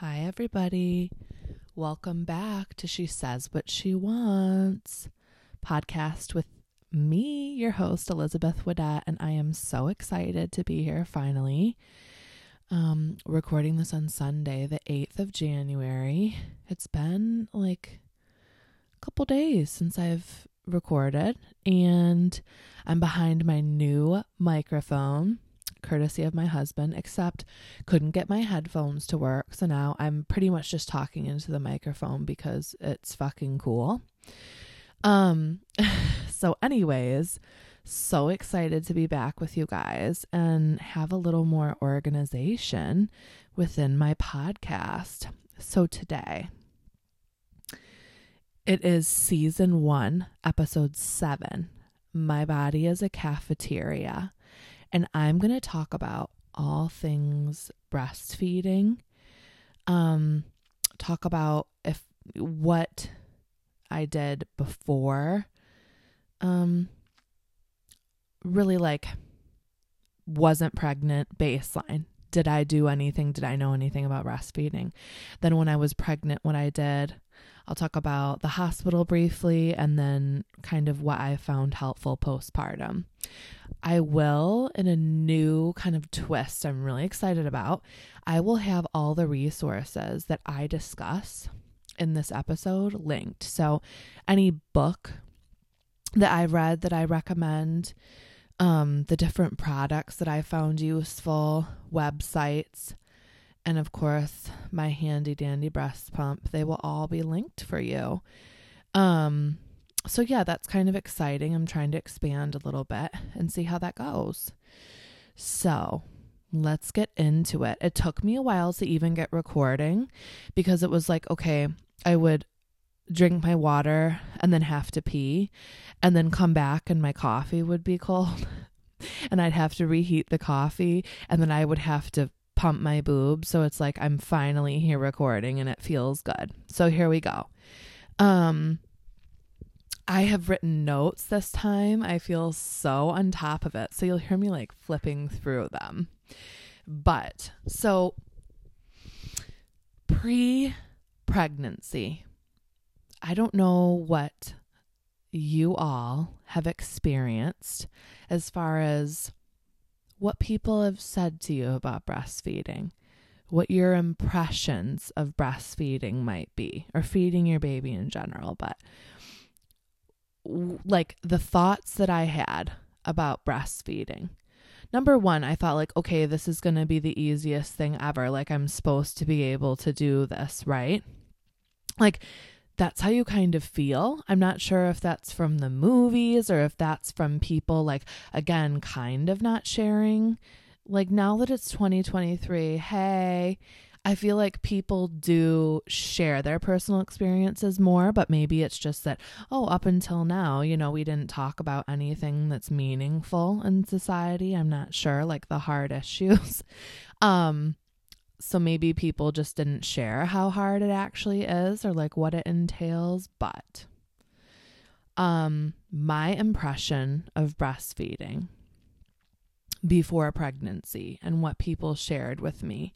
Hi everybody, welcome back to She Says What She Wants podcast with me, your host Elizabeth Widdett, and I am so excited to be here finally, recording this on Sunday the 8th of January. It's been like a couple days since I've recorded and I'm behind my new microphone, courtesy of my husband, except couldn't get my headphones to work. So now I'm pretty much just talking into the microphone because it's fucking cool. So anyways, so excited to be back with you guys and have a little more organization within my podcast. So today it is season 1, episode 7. My body is a cafeteria. And I'm going to talk about all things breastfeeding, talk about what I did before, really like wasn't pregnant baseline. Did I do anything? Did I know anything about breastfeeding? Then when I was pregnant, what I did. I'll talk about the hospital briefly and then kind of what I found helpful postpartum. I will, in a new kind of twist I'm really excited about, I will have all the resources that I discuss in this episode linked. So any book that I read that I recommend, the different products that I found useful, websites, and of course, my handy dandy breast pump, they will all be linked for you. So yeah, that's kind of exciting. I'm trying to expand a little bit and see how that goes. So let's get into it. It took me a while to even get recording because it was like, okay, I would drink my water and then have to pee and then come back and my coffee would be cold and I'd have to reheat the coffee and then I would have to pump my boobs. So it's like, I'm finally here recording and it feels good. So here we go. I have written notes this time. I feel so on top of it. So you'll hear me like flipping through them, but so pre-pregnancy, I don't know what you all have experienced as far as what people have said to you about breastfeeding, what your impressions of breastfeeding might be, or feeding your baby in general, but like the thoughts that I had about breastfeeding. Number one, I thought like, okay, this is going to be the easiest thing ever. Like I'm supposed to be able to do this, right? Like that's how you kind of feel. I'm not sure if that's from the movies or if that's from people like, again, kind of not sharing. Like now that it's 2023, hey, I feel like people do share their personal experiences more, but maybe it's just that, oh, up until now, you know, we didn't talk about anything that's meaningful in society. I'm not sure, like the hard issues. So maybe people just didn't share how hard it actually is or like what it entails. But my impression of breastfeeding before pregnancy and what people shared with me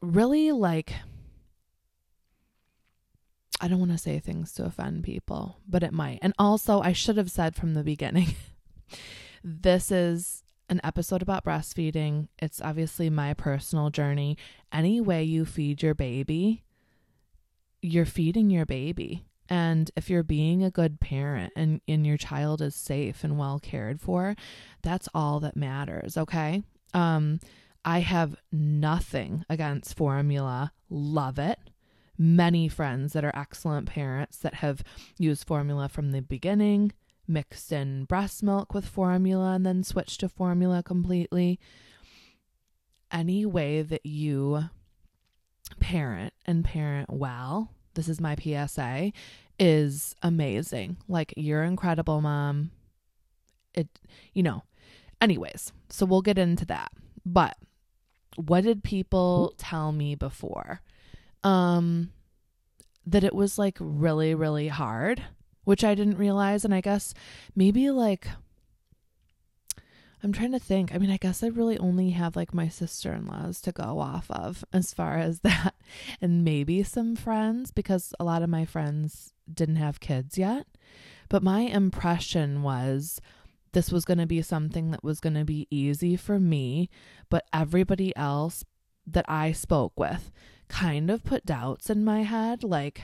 really like, I don't want to say things to offend people, but it might. And also I should have said from the beginning, this is an episode about breastfeeding. It's obviously my personal journey. Any way you feed your baby, you're feeding your baby. And if you're being a good parent and your child is safe and well cared for, that's all that matters. Okay. I have nothing against formula. Love it. Many friends that are excellent parents that have used formula from the beginning, mixed in breast milk with formula and then switch to formula completely. Any way that you parent and parent well, this is my PSA, is amazing. Like you're incredible, mom. It, you know, anyways, so we'll get into that. But what did people tell me before? That it was like really, really hard, which I didn't realize. And I guess maybe like, I'm trying to think. I mean, I guess I really only have like my sister-in-laws to go off of as far as that, and maybe some friends, because a lot of my friends didn't have kids yet. But my impression was this was going to be something that was going to be easy for me, but everybody else that I spoke with kind of put doubts in my head. Like,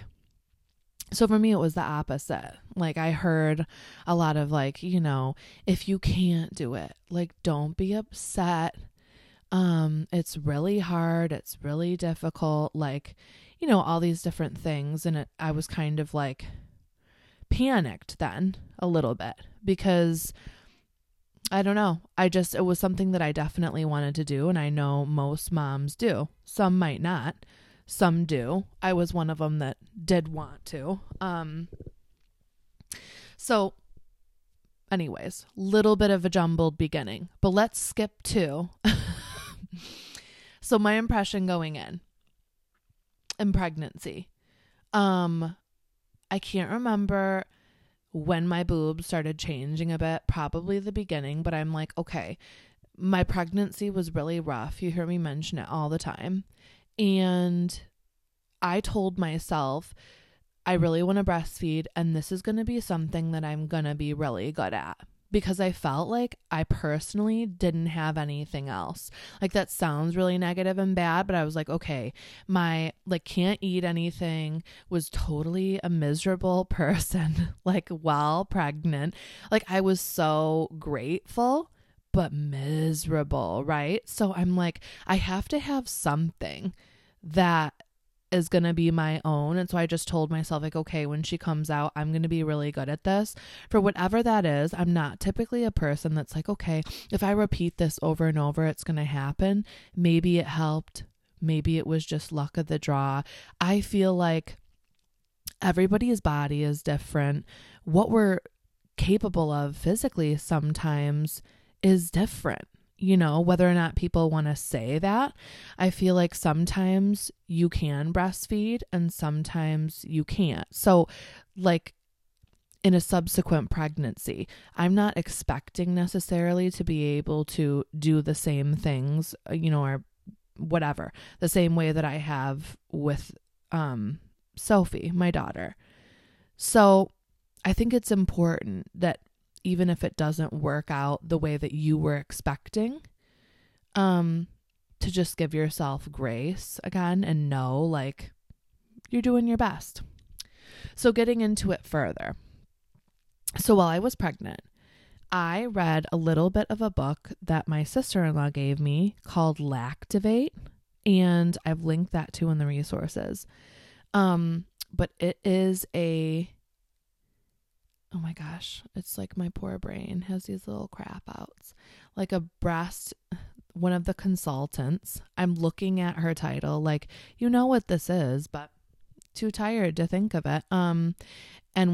so for me, it was the opposite. Like, I heard a lot of like, you know, if you can't do it, like, don't be upset. It's really hard. It's really difficult. Like, you know, all these different things. And I was kind of like panicked then a little bit, because I don't know. It was something that I definitely wanted to do. And I know most moms do. Some might not. Some do. I was one of them that did want to. So anyways, little bit of a jumbled beginning, but let's skip to. So my impression going in pregnancy, I can't remember when my boobs started changing a bit, probably the beginning, but I'm like, okay, my pregnancy was really rough. You hear me mention it all the time. And I told myself, I really want to breastfeed, and this is going to be something that I'm going to be really good at, because I felt like I personally didn't have anything else. Like, that sounds really negative and bad, but I was like, okay, my like can't eat anything, was totally a miserable person, like while pregnant. Like, I was so grateful, but miserable, right? So I'm like, I have to have something that is going to be my own. And so I just told myself, like, okay, when she comes out, I'm going to be really good at this, for whatever that is. I'm not typically a person that's like, okay, if I repeat this over and over, it's going to happen. Maybe it helped. Maybe it was just luck of the draw. I feel like everybody's body is different. What we're capable of physically sometimes is different, you know, whether or not people want to say that. I feel like sometimes you can breastfeed and sometimes you can't. So like in a subsequent pregnancy, I'm not expecting necessarily to be able to do the same things, you know, or whatever, the same way that I have with Sophie, my daughter. So I think it's important that even if it doesn't work out the way that you were expecting, to just give yourself grace again and know, like, you're doing your best. So getting into it further. So while I was pregnant, I read a little bit of a book that my sister-in-law gave me called Lactivate, and I've linked that too in the resources. But it is oh my gosh, it's like my poor brain has these little crap outs. Like a breast, one of the consultants, I'm looking at her title, like, you know what this is, but too tired to think of it. And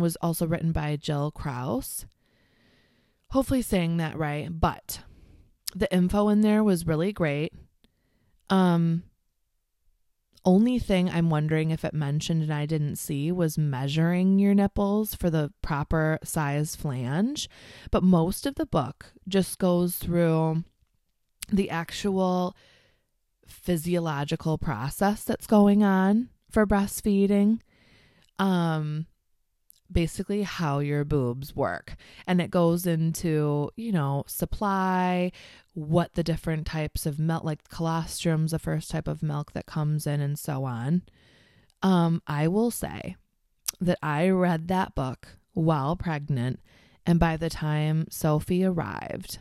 was also written by Jill Krause. Hopefully saying that right, but the info in there was really great. Only thing I'm wondering if it mentioned and I didn't see was measuring your nipples for the proper size flange. But most of the book just goes through the actual physiological process that's going on for breastfeeding. Basically how your boobs work. And it goes into, you know, supply, what the different types of milk, like colostrum's the first type of milk that comes in, and so on. I will say that I read that book while pregnant, and by the time Sophie arrived,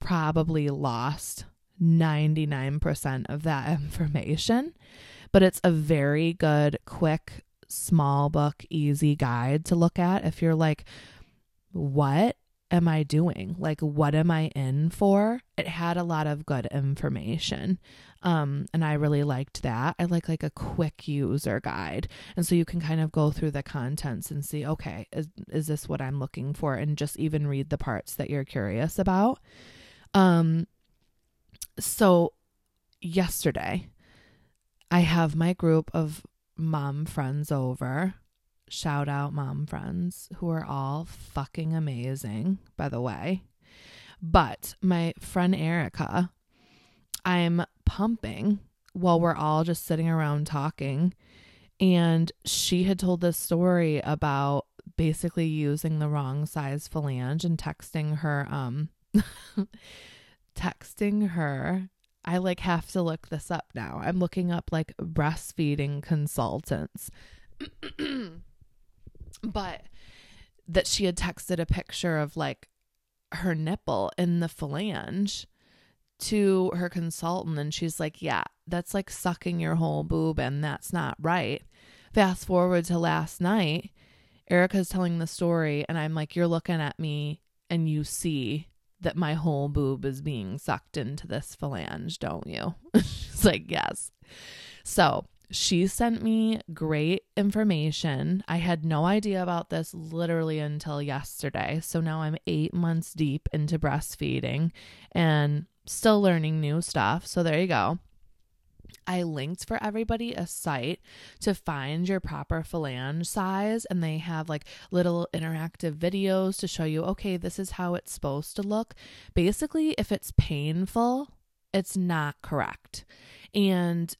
probably lost 99% of that information. But it's a very good, quick, small book, easy guide to look at if you're like, what am I doing? Like, what am I in for? It had a lot of good information. And I really liked that. I like a quick user guide. And so you can kind of go through the contents and see, okay, is this what I'm looking for? And just even read the parts that you're curious about. So yesterday I have my group of mom friends over. Shout out mom friends, who are all fucking amazing, by the way. But my friend Erica, I'm pumping while we're all just sitting around talking. And she had told this story about basically using the wrong size phalange and texting her, I like have to look this up now. I'm looking up like breastfeeding consultants, but that she had texted a picture of like her nipple in the phalange to her consultant. And she's like, yeah, that's like sucking your whole boob and that's not right. Fast forward to last night, Erica's telling the story and I'm like, you're looking at me and you see that my whole boob is being sucked into this phalange, don't you? She's like, yes. So she sent me great information. I had no idea about this literally until yesterday. So now I'm 8 months deep into breastfeeding and still learning new stuff. So there you go. I linked for everybody a site to find your proper phalange size, and they have like little interactive videos to show you, okay, this is how it's supposed to look. Basically, if it's painful, it's not correct. And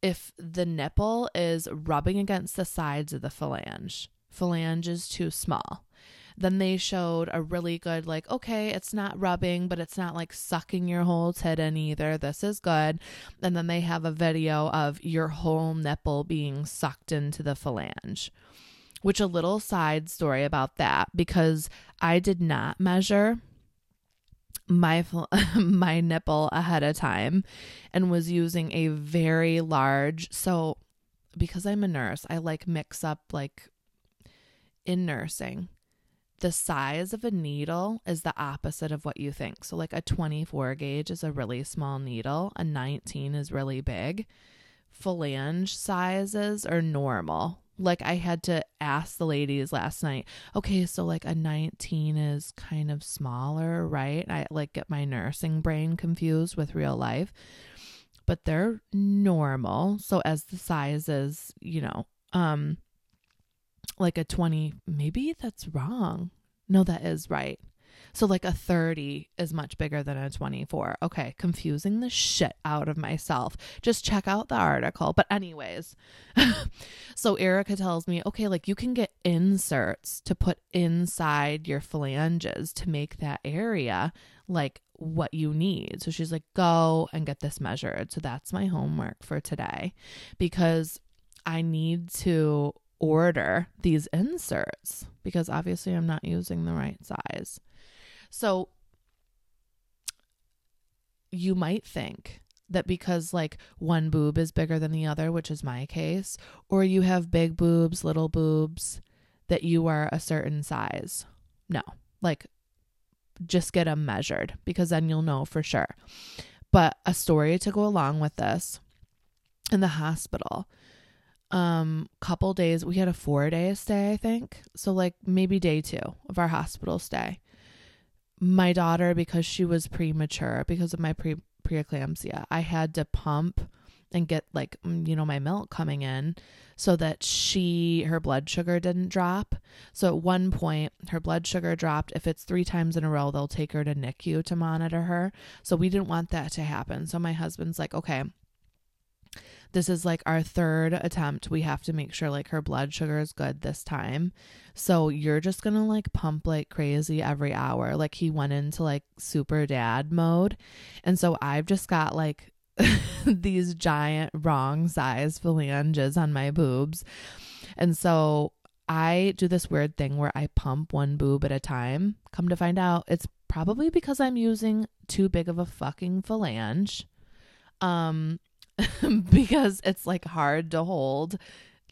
if the nipple is rubbing against the sides of the phalange is too small. Then they showed a really good, like, okay, it's not rubbing, but it's not like sucking your whole tit in either. This is good. And then they have a video of your whole nipple being sucked into the phalange, which a little side story about that, because I did not measure my nipple ahead of time and was using a very large. So because I'm a nurse, I like mix up like in nursing. The size of a needle is the opposite of what you think. So like a 24 gauge is a really small needle. A 19 is really big. Phalange sizes are normal. Like I had to ask the ladies last night, okay, so like a 19 is kind of smaller, right? I like get my nursing brain confused with real life, but they're normal. So as the sizes, you know, like a 20, maybe that's wrong. No, that is right. So like a 30 is much bigger than a 24. Okay. Confusing the shit out of myself. Just check out the article. But anyways, so Erica tells me, okay, like you can get inserts to put inside your phalanges to make that area like what you need. So she's like, go and get this measured. So that's my homework for today, because I need to order these inserts because obviously I'm not using the right size. So you might think that because like one boob is bigger than the other, which is my case, or you have big boobs, little boobs, that you are a certain size. No, like just get them measured because then you'll know for sure. But a story to go along with this: in the hospital, couple days, we had a 4-day stay, I think. So like maybe day 2 of our hospital stay, my daughter, because she was premature, because of my preeclampsia, I had to pump and get like, you know, my milk coming in so that her blood sugar didn't drop. So at one point her blood sugar dropped. If it's 3 times in a row, they'll take her to NICU to monitor her. So we didn't want that to happen. So my husband's like, okay, this is like our 3rd attempt. We have to make sure like her blood sugar is good this time. So you're just going to like pump like crazy every hour. Like he went into like super dad mode. And so I've just got like these giant wrong size phalanges on my boobs. And so I do this weird thing where I pump one boob at a time. Come to find out, it's probably because I'm using too big of a fucking phalange. Because it's like hard to hold.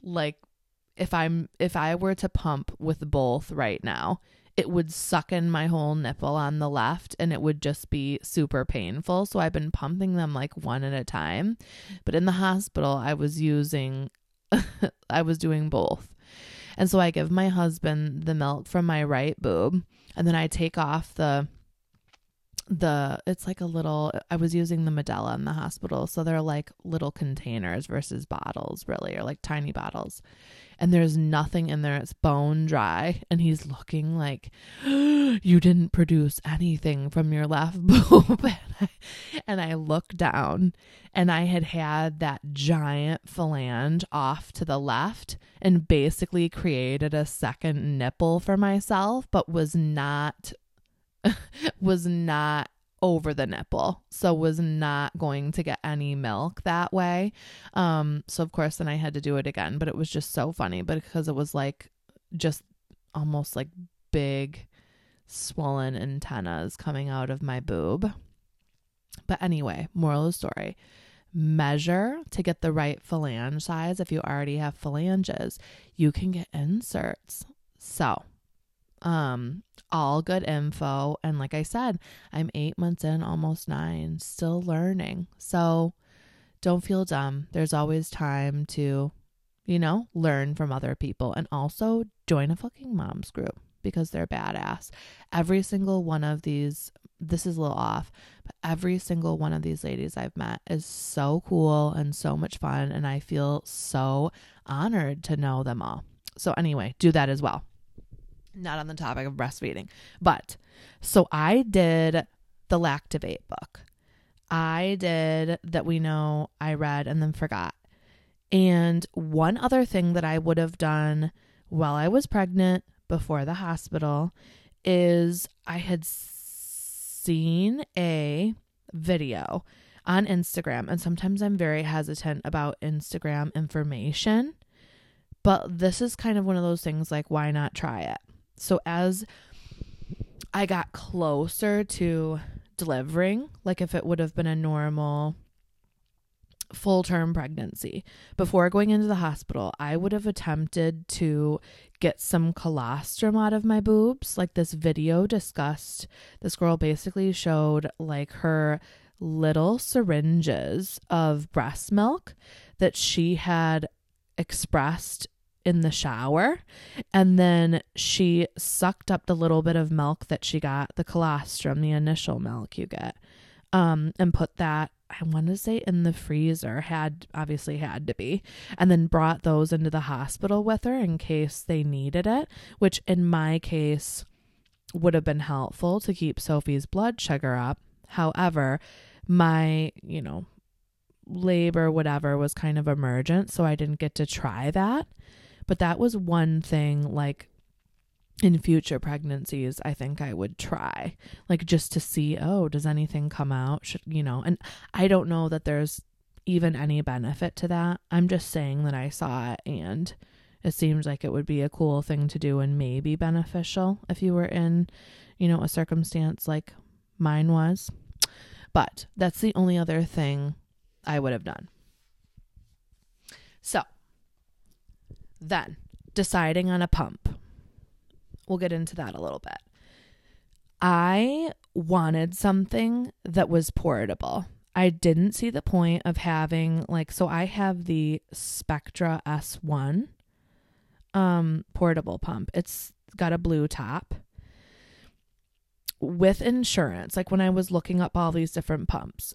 Like if I were to pump with both right now, it would suck in my whole nipple on the left and it would just be super painful. So I've been pumping them like one at a time, but in the hospital I was doing both. And so I give my husband the milk from my right boob and then I take off it's like a little, I was using the Medela in the hospital. So they're like little containers versus bottles, really, or like tiny bottles. and there's nothing in there. It's bone dry. And he's looking like, you didn't produce anything from your left boob. And I look down, and I had that giant phalange off to the left and basically created a second nipple for myself, but was not over the nipple, so was not going to get any milk that way. So of course then I had to do it again, but it was just so funny, but because it was like just almost like big swollen antennas coming out of my boob. But anyway, moral of the story, measure to get the right phalange size. If you already have phalanges, you can get inserts. So all good info. And like I said, I'm 8 months in, almost 9, still learning. So don't feel dumb. There's always time to, learn from other people, and also join a fucking mom's group because they're badass. Every single one of these, this is a little off, but every single one of these ladies I've met is so cool and so much fun. And I feel so honored to know them all. So anyway, do that as well. Not on the topic of breastfeeding, but so I did the Lactivate book. I did that. We know I read and then forgot. And one other thing that I would have done while I was pregnant before the hospital is I had seen a video on Instagram, and sometimes I'm very hesitant about Instagram information, but this is kind of one of those things like, why not try it? So as I got closer to delivering, like if it would have been a normal full-term pregnancy, before going into the hospital, I would have attempted to get some colostrum out of my boobs. Like this video discussed, this girl basically showed like her little syringes of breast milk that she had expressed in the shower, and then she sucked up the little bit of milk that she got, the colostrum, the initial milk you get, and put that, I want to say, in the freezer, had to be, and then brought those into the hospital with her in case they needed it, which in my case would have been helpful to keep Sophie's blood sugar up. However, my labor, whatever, was kind of emergent, so I didn't get to try that. But that was one thing, like in future pregnancies, I think I would try, like just to see, does anything come out? And I don't know that there's even any benefit to that. I'm just saying that I saw it, and it seems like it would be a cool thing to do and maybe beneficial if you were in, a circumstance like mine was. But that's the only other thing I would have done. So then deciding on a pump, we'll get into that a little bit. I wanted something that was portable. I didn't see the point of having so I have the Spectra S1 portable pump. It's got a blue top. With insurance, like when I was looking up all these different pumps,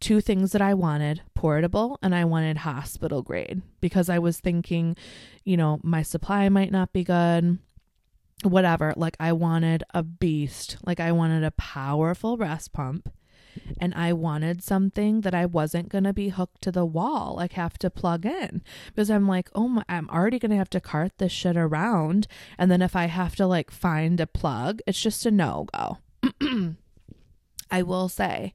two things that I wanted, portable, and I wanted hospital grade, because I was thinking, my supply might not be good, whatever. Like I wanted a beast, like I wanted a powerful breast pump, and I wanted something that I wasn't going to be hooked to the wall, like have to plug in, because I'm like, I'm already going to have to cart this shit around. And then if I have to find a plug, it's just a no-go. I will say,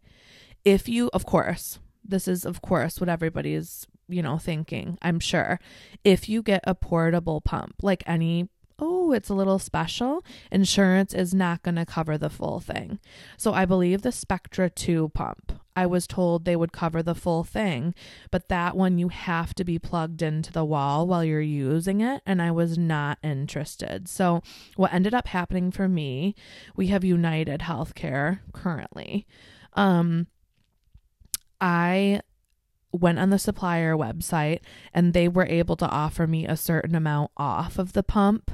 this is what everybody is, thinking, I'm sure. If you get a portable pump, like any, it's a little special, insurance is not going to cover the full thing. So I believe the Spectra 2 pump, I was told they would cover the full thing, but that one you have to be plugged into the wall while you're using it, and I was not interested. So what ended up happening for me, we have United Healthcare currently. I went on the supplier website, and they were able to offer me a certain amount off of the pump.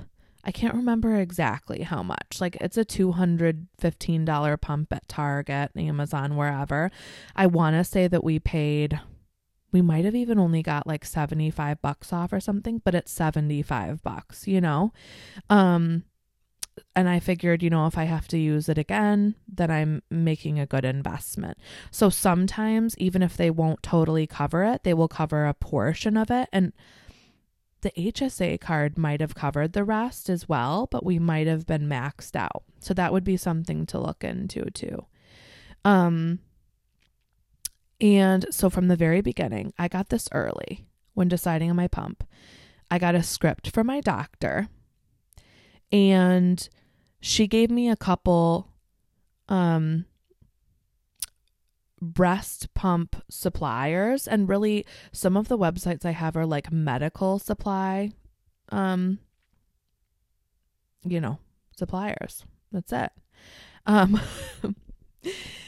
I can't remember exactly how much. It's a $215 pump at Target, Amazon, wherever. I want to say that we paid we might have even only got like $75 off or something, but it's $75, you know? And I figured, you know, if I have to use it again, then I'm making a good investment. So sometimes, even if they won't totally cover it, they will cover a portion of it. And the HSA card might have covered the rest as well, but we might have been maxed out. So that would be something to look into too. And so from the very beginning, I got this early when deciding on my pump. I got a script from my doctor, and she gave me a couple breast pump suppliers, and really some of the websites I have are like medical supply, you know, suppliers. That's it.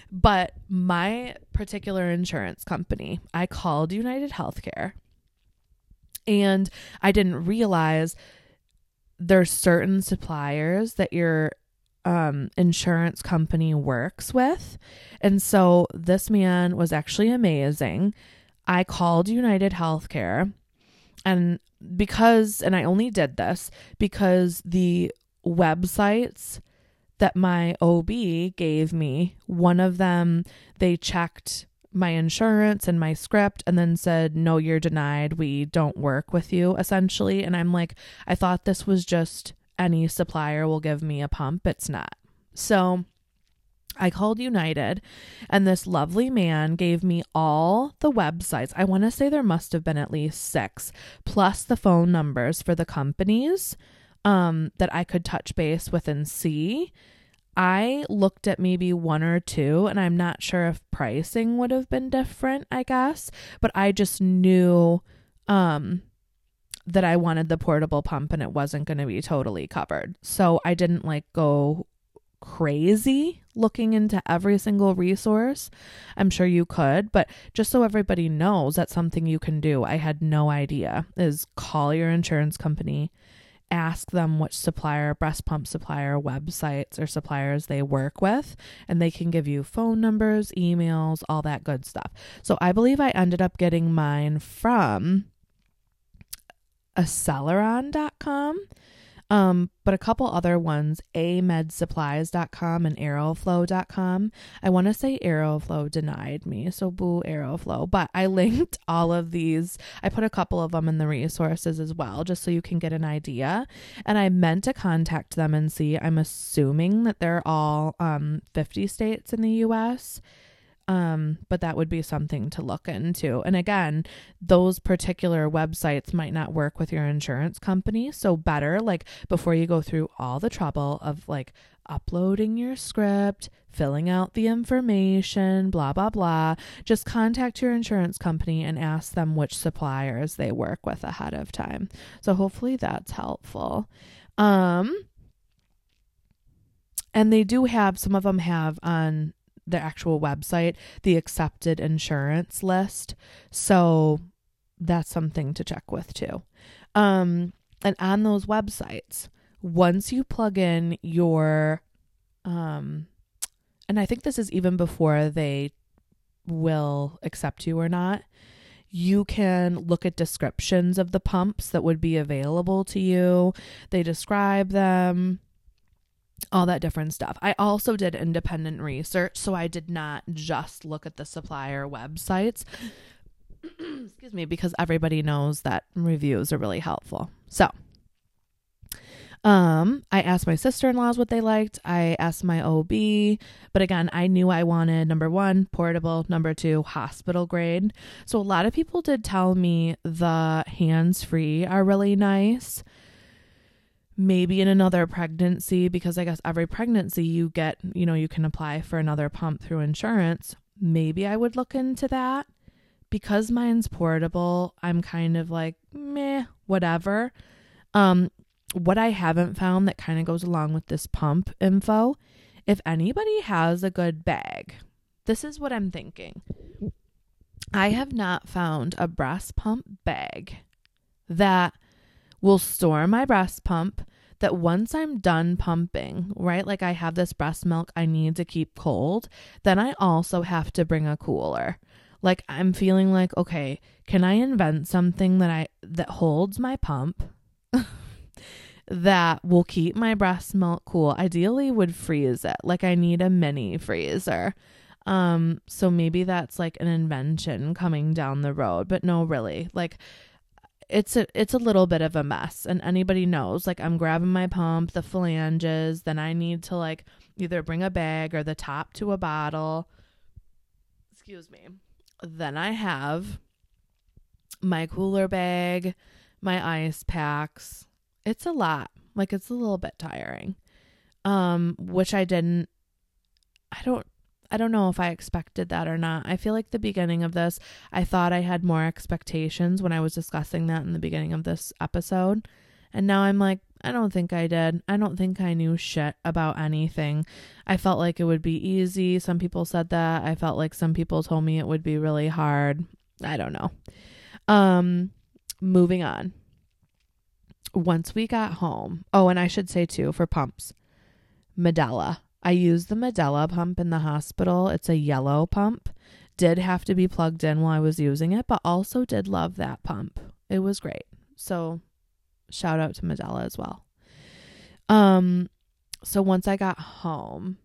But my particular insurance company, I called United Healthcare, and I didn't realize there's certain suppliers that your insurance company works with. And so this man was actually amazing. I called United Healthcare, and I only did this because the websites that my OB gave me, one of them, they checked my insurance and my script and then said, no, you're denied. We don't work with you, essentially. And I'm like, I thought this was just any supplier will give me a pump. It's not. So I called United, and this lovely man gave me all the websites. I want to say there must have been at least 6, plus the phone numbers for the companies that I could touch base with and see. I looked at maybe 1 or 2, and I'm not sure if pricing would have been different, I guess, but I just knew that I wanted the portable pump and it wasn't going to be totally covered. So I didn't like go crazy looking into every single resource. I'm sure you could, but just so everybody knows, that's something you can do. I had no idea, is call your insurance company, ask them which supplier, breast pump supplier, websites, or suppliers they work with, and they can give you phone numbers, emails, all that good stuff. So I believe I ended up getting mine from acelleron.com, but a couple other ones, amedsupplies.com and aeroflow.com. I want to say Aeroflow denied me, so boo Aeroflow, but I linked all of these. I put a couple of them in the resources as well, just so you can get an idea. And I meant to contact them and see. I'm assuming that they're all 50 states in the US, but that would be something to look into. And again, those particular websites might not work with your insurance company. So better, like, before you go through all the trouble of like uploading your script, filling out the information, blah, blah, blah, just contact your insurance company and ask them which suppliers they work with ahead of time. So hopefully that's helpful. And they do have, some of them have on the actual website, the accepted insurance list. So that's something to check with too. And on those websites, once you plug in your, and I think this is even before they will accept you or not, you can look at descriptions of the pumps that would be available to you. They describe them, all that different stuff. I also did independent research, so I did not just look at the supplier websites, excuse me, because everybody knows that reviews are really helpful. So I asked my sister-in-laws what they liked. I asked my OB, but again, I knew I wanted, 1, portable, 2, hospital grade. So a lot of people did tell me the hands-free are really nice. Maybe in another pregnancy, because I guess every pregnancy you get, you know, you can apply for another pump through insurance. Maybe I would look into that. Because mine's portable, I'm kind of like, meh, whatever. What I haven't found that kind of goes along with this pump info, if anybody has a good bag, this is what I'm thinking. I have not found a breast pump bag that will store my breast pump, that once I'm done pumping, right? Like, I have this breast milk I need to keep cold, then I also have to bring a cooler. Like, I'm feeling like, okay, can I invent something that holds my pump that will keep my breast milk cool? Ideally would freeze it. Like, I need a mini freezer. So maybe that's like an invention coming down the road, but no, really, like it's a little bit of a mess, and anybody knows, like, I'm grabbing my pump, the phalanges, then I need to like either bring a bag or the top to a bottle. Excuse me. Then I have my cooler bag, my ice packs. It's a lot. Like, it's a little bit tiring. Which I don't know if I expected that or not. I feel like the beginning of this, I thought I had more expectations when I was discussing that in the beginning of this episode. And now I'm like, I don't think I did. I don't think I knew shit about anything. I felt like it would be easy. Some people said that. I felt like some people told me it would be really hard. I don't know. Moving on. Once we got home. Oh, and I should say too, for pumps, Medela. I used the Medela pump in the hospital. It's a yellow pump. Did have to be plugged in while I was using it, but also did love that pump. It was great. So shout out to Medela as well. So once I got home,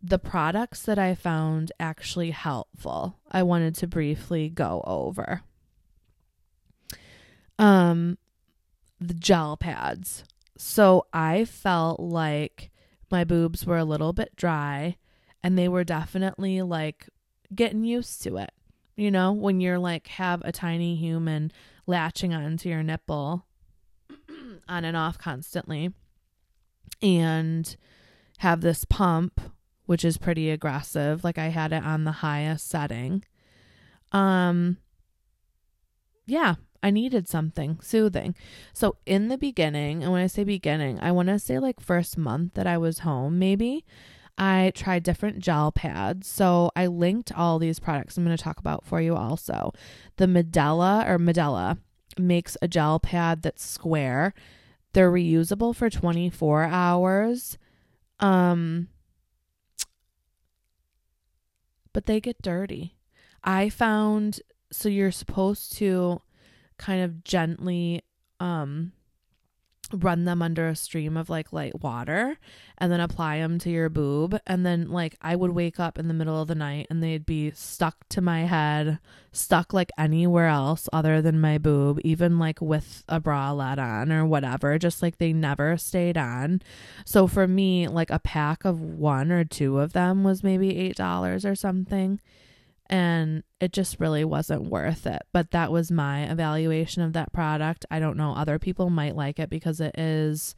the products that I found actually helpful, I wanted to briefly go over. The gel pads. So I felt like my boobs were a little bit dry, and they were definitely like getting used to it. You know, when you're like have a tiny human latching onto your nipple on and off constantly, and have this pump, which is pretty aggressive. Like, I had it on the highest setting. Yeah, I needed something soothing. So in the beginning, and when I say beginning, I want to say like first month that I was home, maybe, I tried different gel pads. So I linked all these products I'm going to talk about for you also. The Medela makes a gel pad that's square. They're reusable for 24 hours. But they get dirty. I found, so you're supposed to kind of gently run them under a stream of like light water and then apply them to your boob. And then like I would wake up in the middle of the night and they'd be stuck to my head, stuck like anywhere else other than my boob, even like with a bralette on or whatever, just like they never stayed on. So for me, like a pack of one or two of them was maybe $8 or something. And it just really wasn't worth it. But that was my evaluation of that product. I don't know. Other people might like it because it is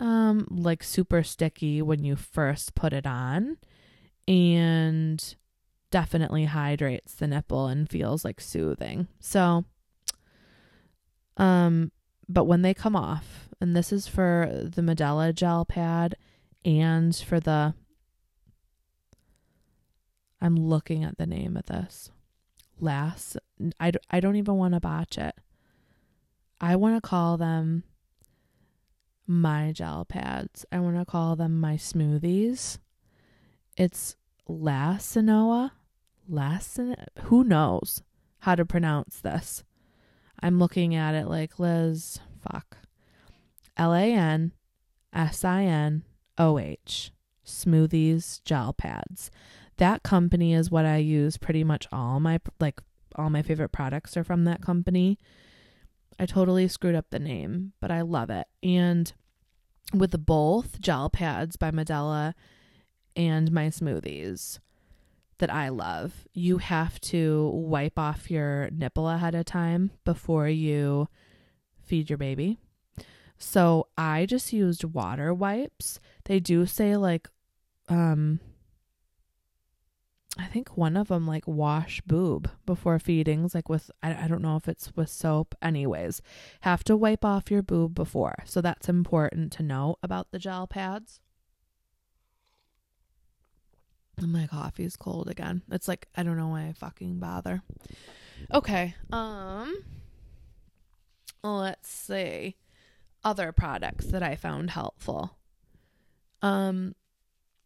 like super sticky when you first put it on, and definitely hydrates the nipple and feels like soothing. So, but when they come off, and this is for the Medela gel pad and for the, I'm looking at the name of this. I don't even want to botch it. I want to call them my gel pads. I want to call them my smoothies. It's Lansinoh. Who knows how to pronounce this? I'm looking at it like Liz. Fuck. Lansinoh. Smoothies gel pads. That company is what I use pretty much all my favorite products are from that company. I totally screwed up the name, but I love it. And with both gel pads by Medela and my smoothies that I love, you have to wipe off your nipple ahead of time before you feed your baby. So I just used water wipes. They do say like, I think one of them like wash boob before feedings, like with, I don't know if it's with soap. Anyways, have to wipe off your boob before. So that's important to know about the gel pads. My coffee's cold again. It's like, I don't know why I fucking bother. Okay. Let's see. Other products that I found helpful.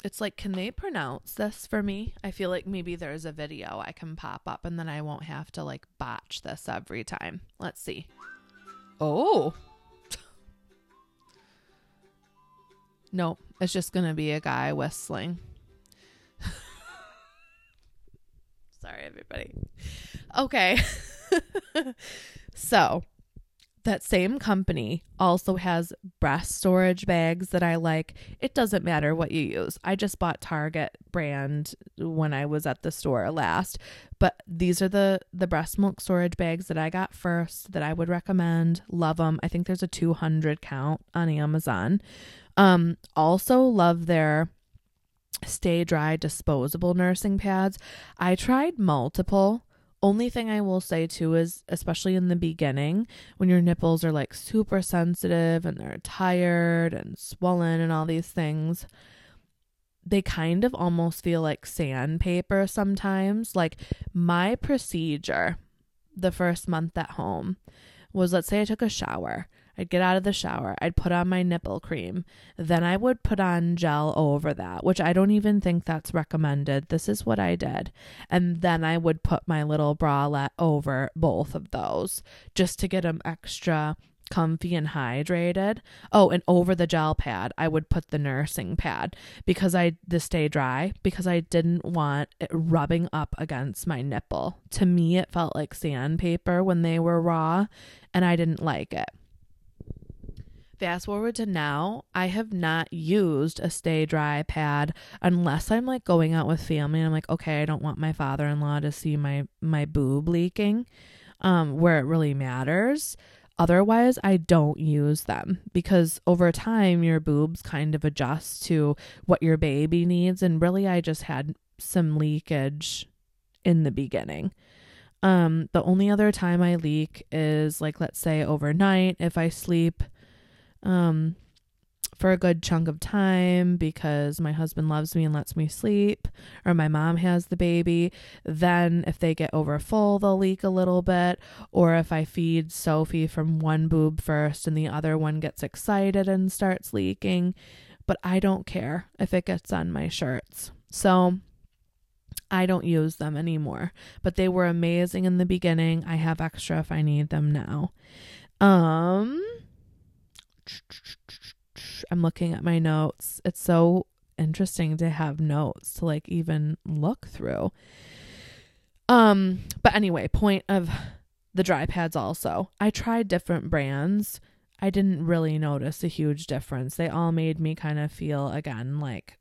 it's like, can they pronounce this for me? I feel like maybe there's a video I can pop up and then I won't have to like botch this every time. Let's see. Oh. Nope. It's just going to be a guy whistling. Sorry, everybody. Okay. So that same company also has breast storage bags that I like. It doesn't matter what you use. I just bought Target brand when I was at the store last, but these are the breast milk storage bags that I got first that I would recommend. Love them. I think there's a 200 count on Amazon. Also love their Stay Dry disposable nursing pads. I tried multiple. Only thing I will say too is, especially in the beginning, when your nipples are like super sensitive and they're tired and swollen and all these things, they kind of almost feel like sandpaper sometimes. Like my procedure the first month at home was, let's say I took a shower. I'd get out of the shower. I'd put on my nipple cream. Then I would put on gel over that, which I don't even think that's recommended. This is what I did. And then I would put my little bralette over both of those just to get them extra comfy and hydrated. Oh, and over the gel pad, I would put the nursing pad because to stay dry, because I didn't want it rubbing up against my nipple. To me, it felt like sandpaper when they were raw and I didn't like it. Fast forward to now, I have not used a Stay Dry pad unless I'm like going out with family and I'm like, okay, I don't want my father-in-law to see my boob leaking, where it really matters. Otherwise, I don't use them because over time your boobs kind of adjust to what your baby needs. And really, I just had some leakage in the beginning. The only other time I leak is like, let's say overnight, if I sleep for a good chunk of time because my husband loves me and lets me sleep, or my mom has the baby, then if they get over full, they'll leak a little bit. Or if I feed Sophie from one boob first and the other one gets excited and starts leaking, but I don't care if it gets on my shirts. So I don't use them anymore, but they were amazing in the beginning. I have extra if I need them now. I'm looking at my notes. It's so interesting to have notes to like even look through. But anyway, point of the dry pads also. I tried different brands. I didn't really notice a huge difference. They all made me kind of feel again like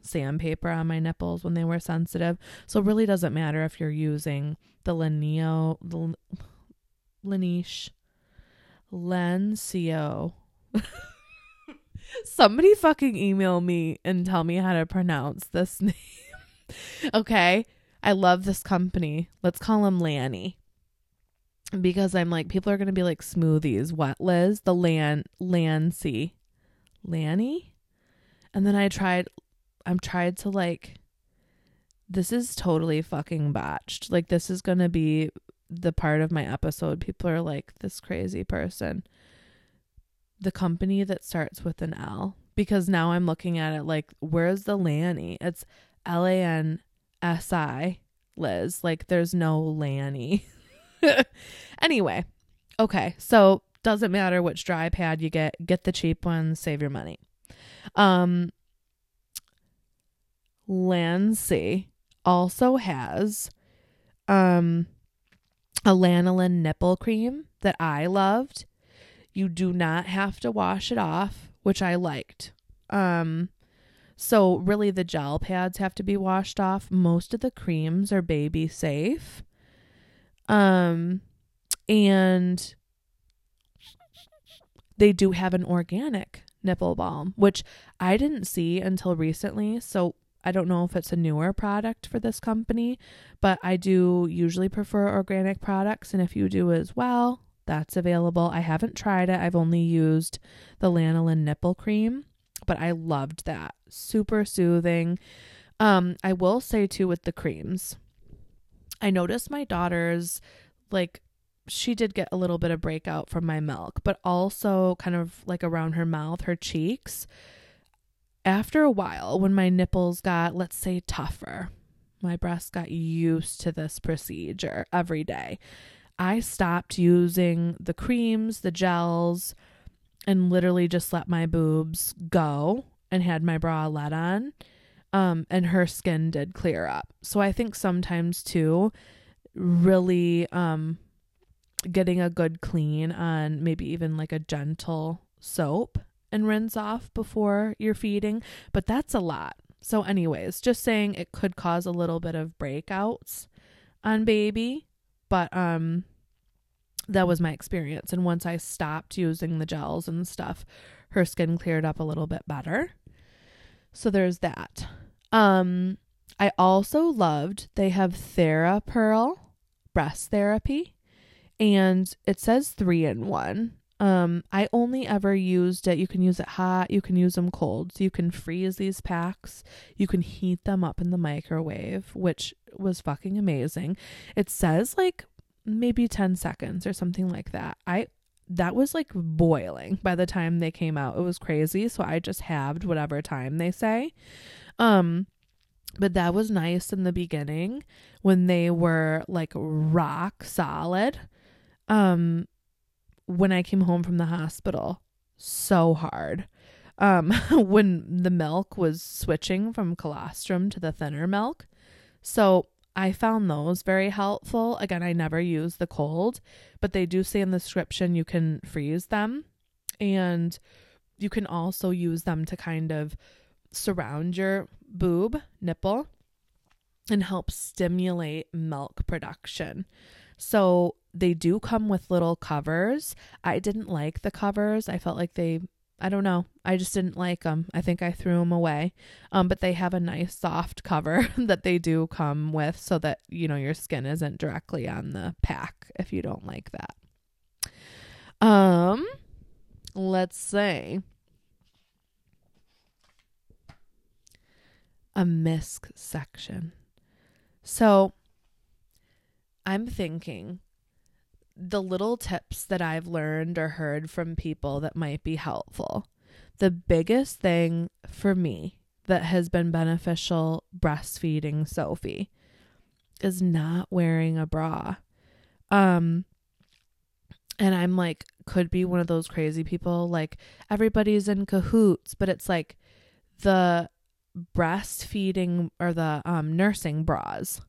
sandpaper on my nipples when they were sensitive. So it really doesn't matter if you're using the Lansinoh. Somebody fucking email me and tell me how to pronounce this name. Okay. I love this company. Let's call him Lanny. Because I'm like, people are going to be like, smoothies. What, Liz? The Lanny? And then I'm tried to like, this is totally fucking botched. Like, this is going to be the part of my episode. People are like, this crazy person. The company that starts with an L, because now I'm looking at it like, where's the Lanny? It's Lansi, Liz. Like, there's no Lanny. Anyway. Okay. So doesn't matter which dry pad you get the cheap ones, save your money. Lansi also has, a lanolin nipple cream that I loved. You do not have to wash it off, which I liked. So really the gel pads have to be washed off. Most of the creams are baby safe. And they do have an organic nipple balm, which I didn't see until recently. So I don't know if it's a newer product for this company, but I do usually prefer organic products. And if you do as well, that's available. I haven't tried it. I've only used the lanolin nipple cream, but I loved that. Super soothing. I will say too, with the creams, I noticed my daughter's, like, she did get a little bit of breakout from my milk, but also kind of like around her mouth, her cheeks. after a while, when my nipples got, let's say, tougher, my breasts got used to this procedure every day. I stopped using the creams, the gels, and literally just let my boobs go and had my bra let on. And her skin did clear up. So I think sometimes too, really getting a good clean on maybe even like a gentle soap and rinse off before you're feeding, but that's a lot. So anyways, just saying it could cause a little bit of breakouts on baby, but that was my experience. And once I stopped using the gels and stuff, her skin cleared up a little bit better. So there's that. I also loved, they have TheraPearl breast therapy, and it says 3-in-1. I only ever used it. You can use it hot. You can use them cold. So you can freeze these packs. You can heat them up in the microwave, which was fucking amazing. It says like maybe 10 seconds or something like that. That was like boiling by the time they came out. It was crazy. So I just halved whatever time they say. But that was nice in the beginning when they were like rock solid. When I came home from the hospital, so hard. When the milk was switching from colostrum to the thinner milk. So I found those very helpful. Again, I never use the cold, but they do say in the description you can freeze them, and you can also use them to kind of surround your boob nipple and help stimulate milk production. So they do come with little covers. I didn't like the covers. I felt like I don't know. I just didn't like them. I think I threw them away. But they have a nice soft cover that they do come with so that, you know, your skin isn't directly on the pack if you don't like that. Let's say a misc section. So I'm thinking the little tips that I've learned or heard from people that might be helpful. The biggest thing for me that has been beneficial breastfeeding Sophie is not wearing a bra. And I'm like, could be one of those crazy people, like everybody's in cahoots, but it's like the breastfeeding or the nursing bras.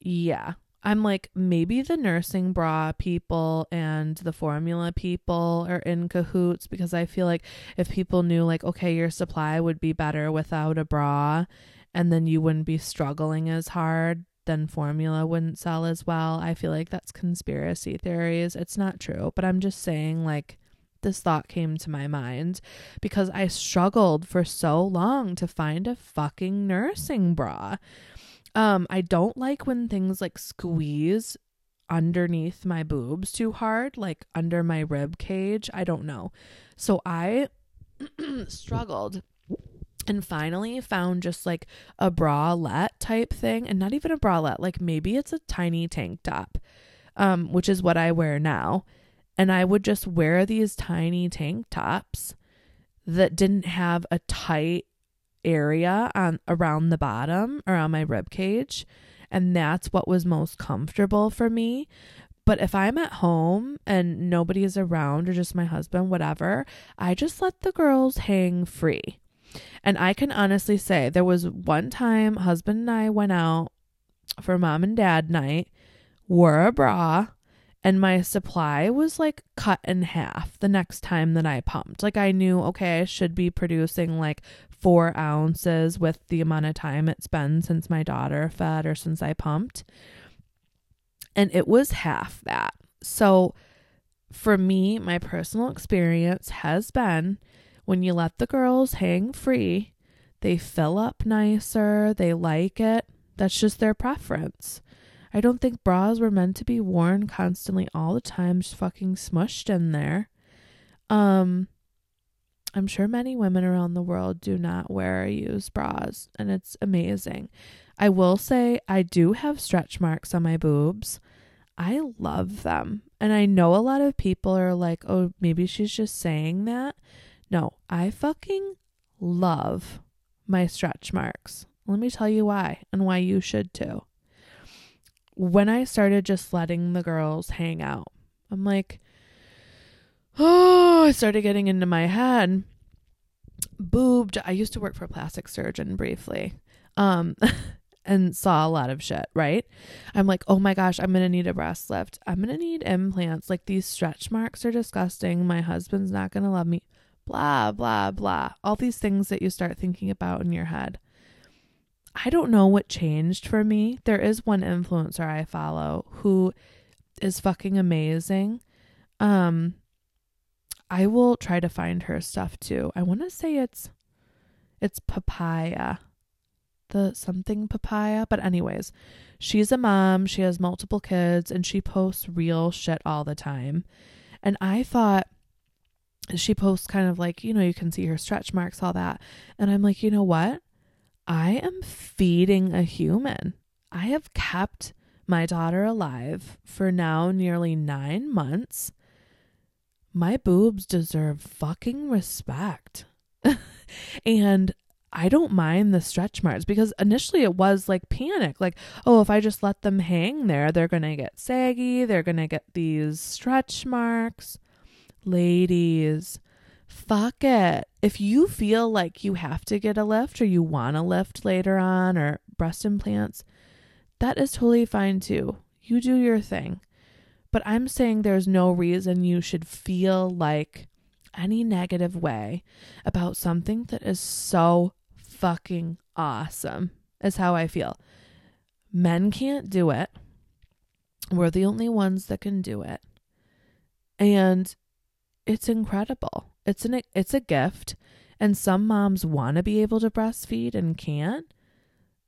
Yeah. I'm like, maybe the nursing bra people and the formula people are in cahoots, because I feel like if people knew like, okay, your supply would be better without a bra, and then you wouldn't be struggling as hard, then formula wouldn't sell as well. I feel like that's conspiracy theories. It's not true, but I'm just saying like this thought came to my mind because I struggled for so long to find a fucking nursing bra. I don't like when things like squeeze underneath my boobs too hard, like under my rib cage. I don't know. So I struggled and finally found just like a bralette type thing, and not even a bralette, like maybe it's a tiny tank top, which is what I wear now. And I would just wear these tiny tank tops that didn't have a tight area around the bottom, around my rib cage, and that's what was most comfortable for me. But if I'm at home and nobody is around, or just my husband, whatever, I just let the girls hang free. And I can honestly say there was one time husband and I went out for mom and dad night, wore a bra, and my supply was like cut in half the next time that I pumped. Like I knew, okay, I should be producing like 4 ounces with the amount of time it's been since my daughter fed or since I pumped. And it was half that. So for me, my personal experience has been when you let the girls hang free, they fill up nicer. They like it. That's just their preference. I don't think bras were meant to be worn constantly all the time, just fucking smushed in there. I'm sure many women around the world do not wear or use bras, and it's amazing. I will say I do have stretch marks on my boobs. I love them. And I know a lot of people are like, oh, maybe she's just saying that. No, I fucking love my stretch marks. Let me tell you why, and why you should too. When I started just letting the girls hang out, I'm like, oh, I started getting into my head. Boobed. I used to work for a plastic surgeon briefly, and saw a lot of shit, right? I'm like, oh my gosh, I'm going to need a breast lift. I'm going to need implants. Like, these stretch marks are disgusting. My husband's not going to love me. Blah, blah, blah. All these things that you start thinking about in your head. I don't know what changed for me. There is one influencer I follow who is fucking amazing. I will try to find her stuff too. I want to say it's Papaya, the something Papaya. But anyways, she's a mom. She has multiple kids and she posts real shit all the time. And I thought, she posts kind of like, you know, you can see her stretch marks, all that. And I'm like, you know what? I am feeding a human. I have kept my daughter alive for now nearly 9 months. My boobs deserve fucking respect. And I don't mind the stretch marks, because initially it was like panic, like, oh, if I just let them hang there, they're going to get saggy. They're going to get these stretch marks. Ladies, fuck it. If you feel like you have to get a lift, or you want a lift later on, or breast implants, that is totally fine too. You do your thing. But I'm saying there's no reason you should feel like any negative way about something that is so fucking awesome, is how I feel. Men can't do it. We're the only ones that can do it. And it's incredible. It's a gift. And some moms want to be able to breastfeed and can't.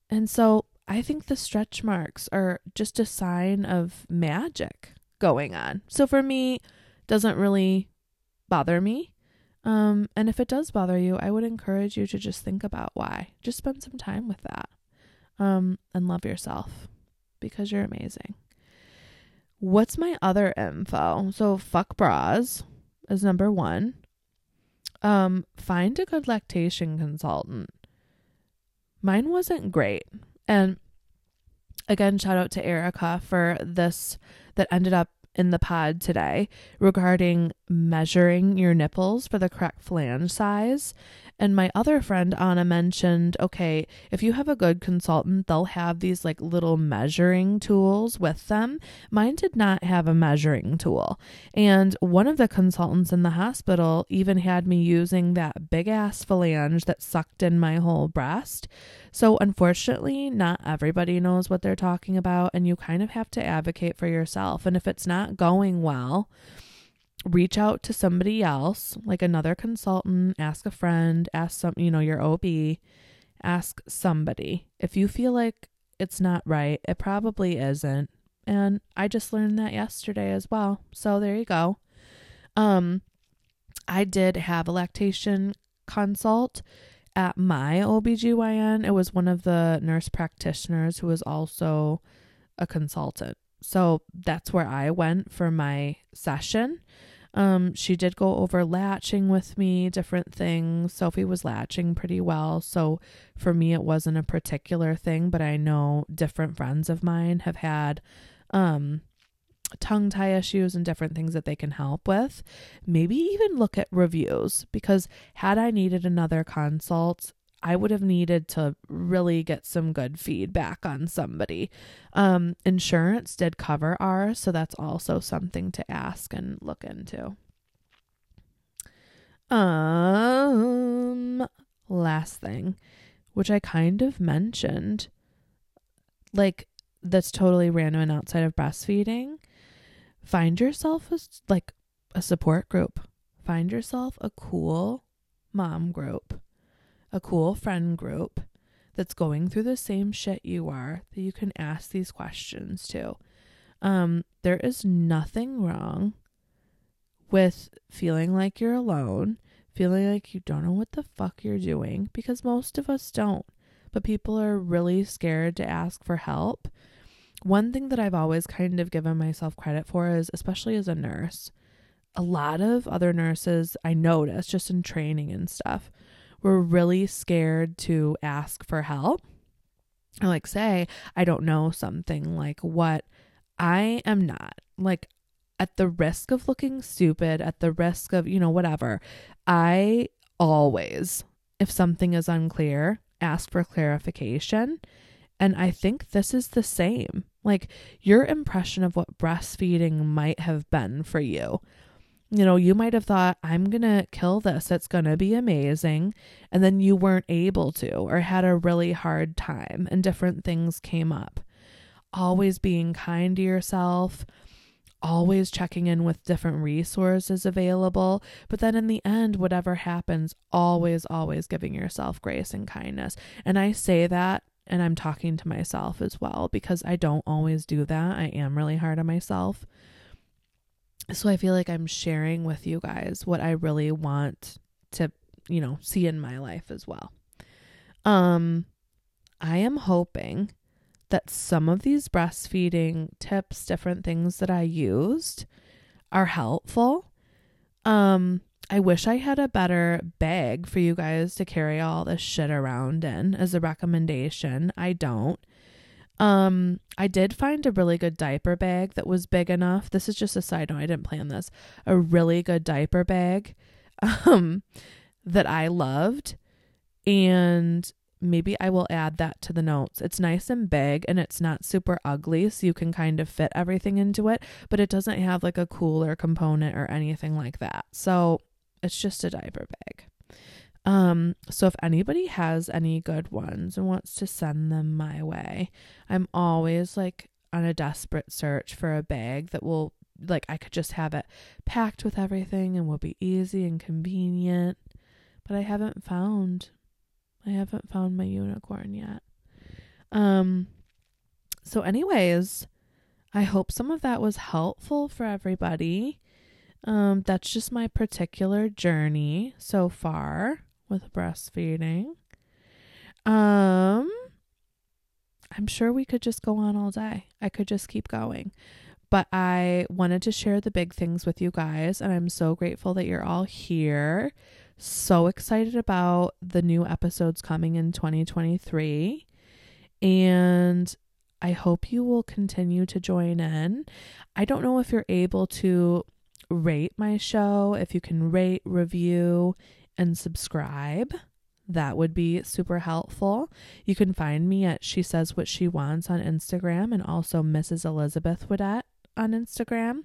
And so I think the stretch marks are just a sign of magic going on. So for me, it doesn't really bother me. And if it does bother you, I would encourage you to just think about why. Just spend some time with that. And love yourself, because you're amazing. What's my other info? So fuck bras is number one. Find a good lactation consultant. Mine wasn't great. And again, shout out to Erica for this that ended up in the pod today regarding measuring your nipples for the correct flange size. And my other friend, Anna, mentioned, okay, if you have a good consultant, they'll have these like little measuring tools with them. Mine did not have a measuring tool. And one of the consultants in the hospital even had me using that big ass flange that sucked in my whole breast. So unfortunately, not everybody knows what they're talking about, and you kind of have to advocate for yourself. And if it's not going well, reach out to somebody else, like another consultant, ask a friend, ask some, you know, your OB, ask somebody. If you feel like it's not right, it probably isn't. And I just learned that yesterday as well. So there you go. I did have a lactation consult at my OBGYN. It was one of the nurse practitioners who was also a consultant. So that's where I went for my session. She did go over latching with me, different things. Sophie was latching pretty well. So for me, it wasn't a particular thing, but I know different friends of mine have had, tongue tie issues and different things that they can help with. Maybe even look at reviews, because had I needed another consult, I would have needed to really get some good feedback on somebody. Insurance did cover ours, so that's also something to ask and look into. Last thing, which I kind of mentioned, like that's totally random and outside of breastfeeding. Find yourself a support group. Find yourself a cool mom group, a cool friend group that's going through the same shit you are, that you can ask these questions to. There is nothing wrong with feeling like you're alone, feeling like you don't know what the fuck you're doing, because most of us don't, but people are really scared to ask for help. One thing that I've always kind of given myself credit for is, especially as a nurse, a lot of other nurses I noticed just in training and stuff were really scared to ask for help. Or like say, I don't know something, like what I am not, like at the risk of looking stupid, at the risk of, you know, whatever. I always, if something is unclear, ask for clarification. And I think this is the same. Like your impression of what breastfeeding might have been for you. You know, you might have thought, I'm going to kill this. It's going to be amazing. And then you weren't able to, or had a really hard time, and different things came up. Always being kind to yourself, always checking in with different resources available. But then in the end, whatever happens, always, always giving yourself grace and kindness. And I say that, and I'm talking to myself as well, because I don't always do that. I am really hard on myself. So I feel like I'm sharing with you guys what I really want to, you know, see in my life as well. I am hoping that some of these breastfeeding tips, different things that I used, are helpful. I wish I had a better bag for you guys to carry all this shit around in as a recommendation. I don't. I did find a really good diaper bag that was big enough. This is just a side note. I didn't plan this. A really good diaper bag, that I loved, and maybe I will add that to the notes. It's nice and big, and it's not super ugly, so you can kind of fit everything into it, but it doesn't have like a cooler component or anything like that. So it's just a diaper bag. So if anybody has any good ones and wants to send them my way, I'm always like on a desperate search for a bag that will, like, I could just have it packed with everything and will be easy and convenient, but I haven't found my unicorn yet. So anyways, I hope some of that was helpful for everybody. That's just my particular journey so far with breastfeeding. I'm sure we could just go on all day. I could just keep going, but I wanted to share the big things with you guys, and I'm so grateful that you're all here. So excited about the new episodes coming in 2023, and I hope you will continue to join in. I don't know if you're able to rate my show. If you can rate, review, and subscribe, that would be super helpful. You can find me at She Says What She Wants on Instagram, and also Mrs. Elizabeth Widdett on Instagram.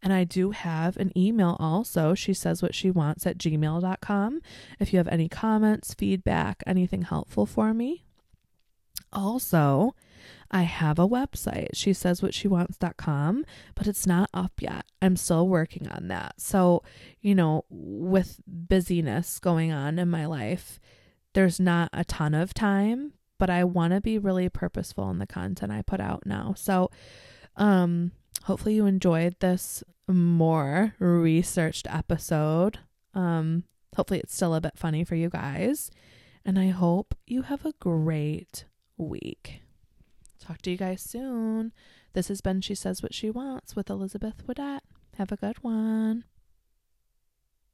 And I do have an email also, shesayswhatshewants@gmail.com. If you have any comments, feedback, anything helpful for me. Also, I have a website, shesayswhatshewants.com, but it's not up yet. I'm still working on that. So, you know, with busyness going on in my life, there's not a ton of time, but I want to be really purposeful in the content I put out now. So, hopefully you enjoyed this more researched episode. Hopefully it's still a bit funny for you guys, and I hope you have a great week. Talk to you guys soon. This has been She Says What She Wants with Elizabeth Widdett. Have a good one.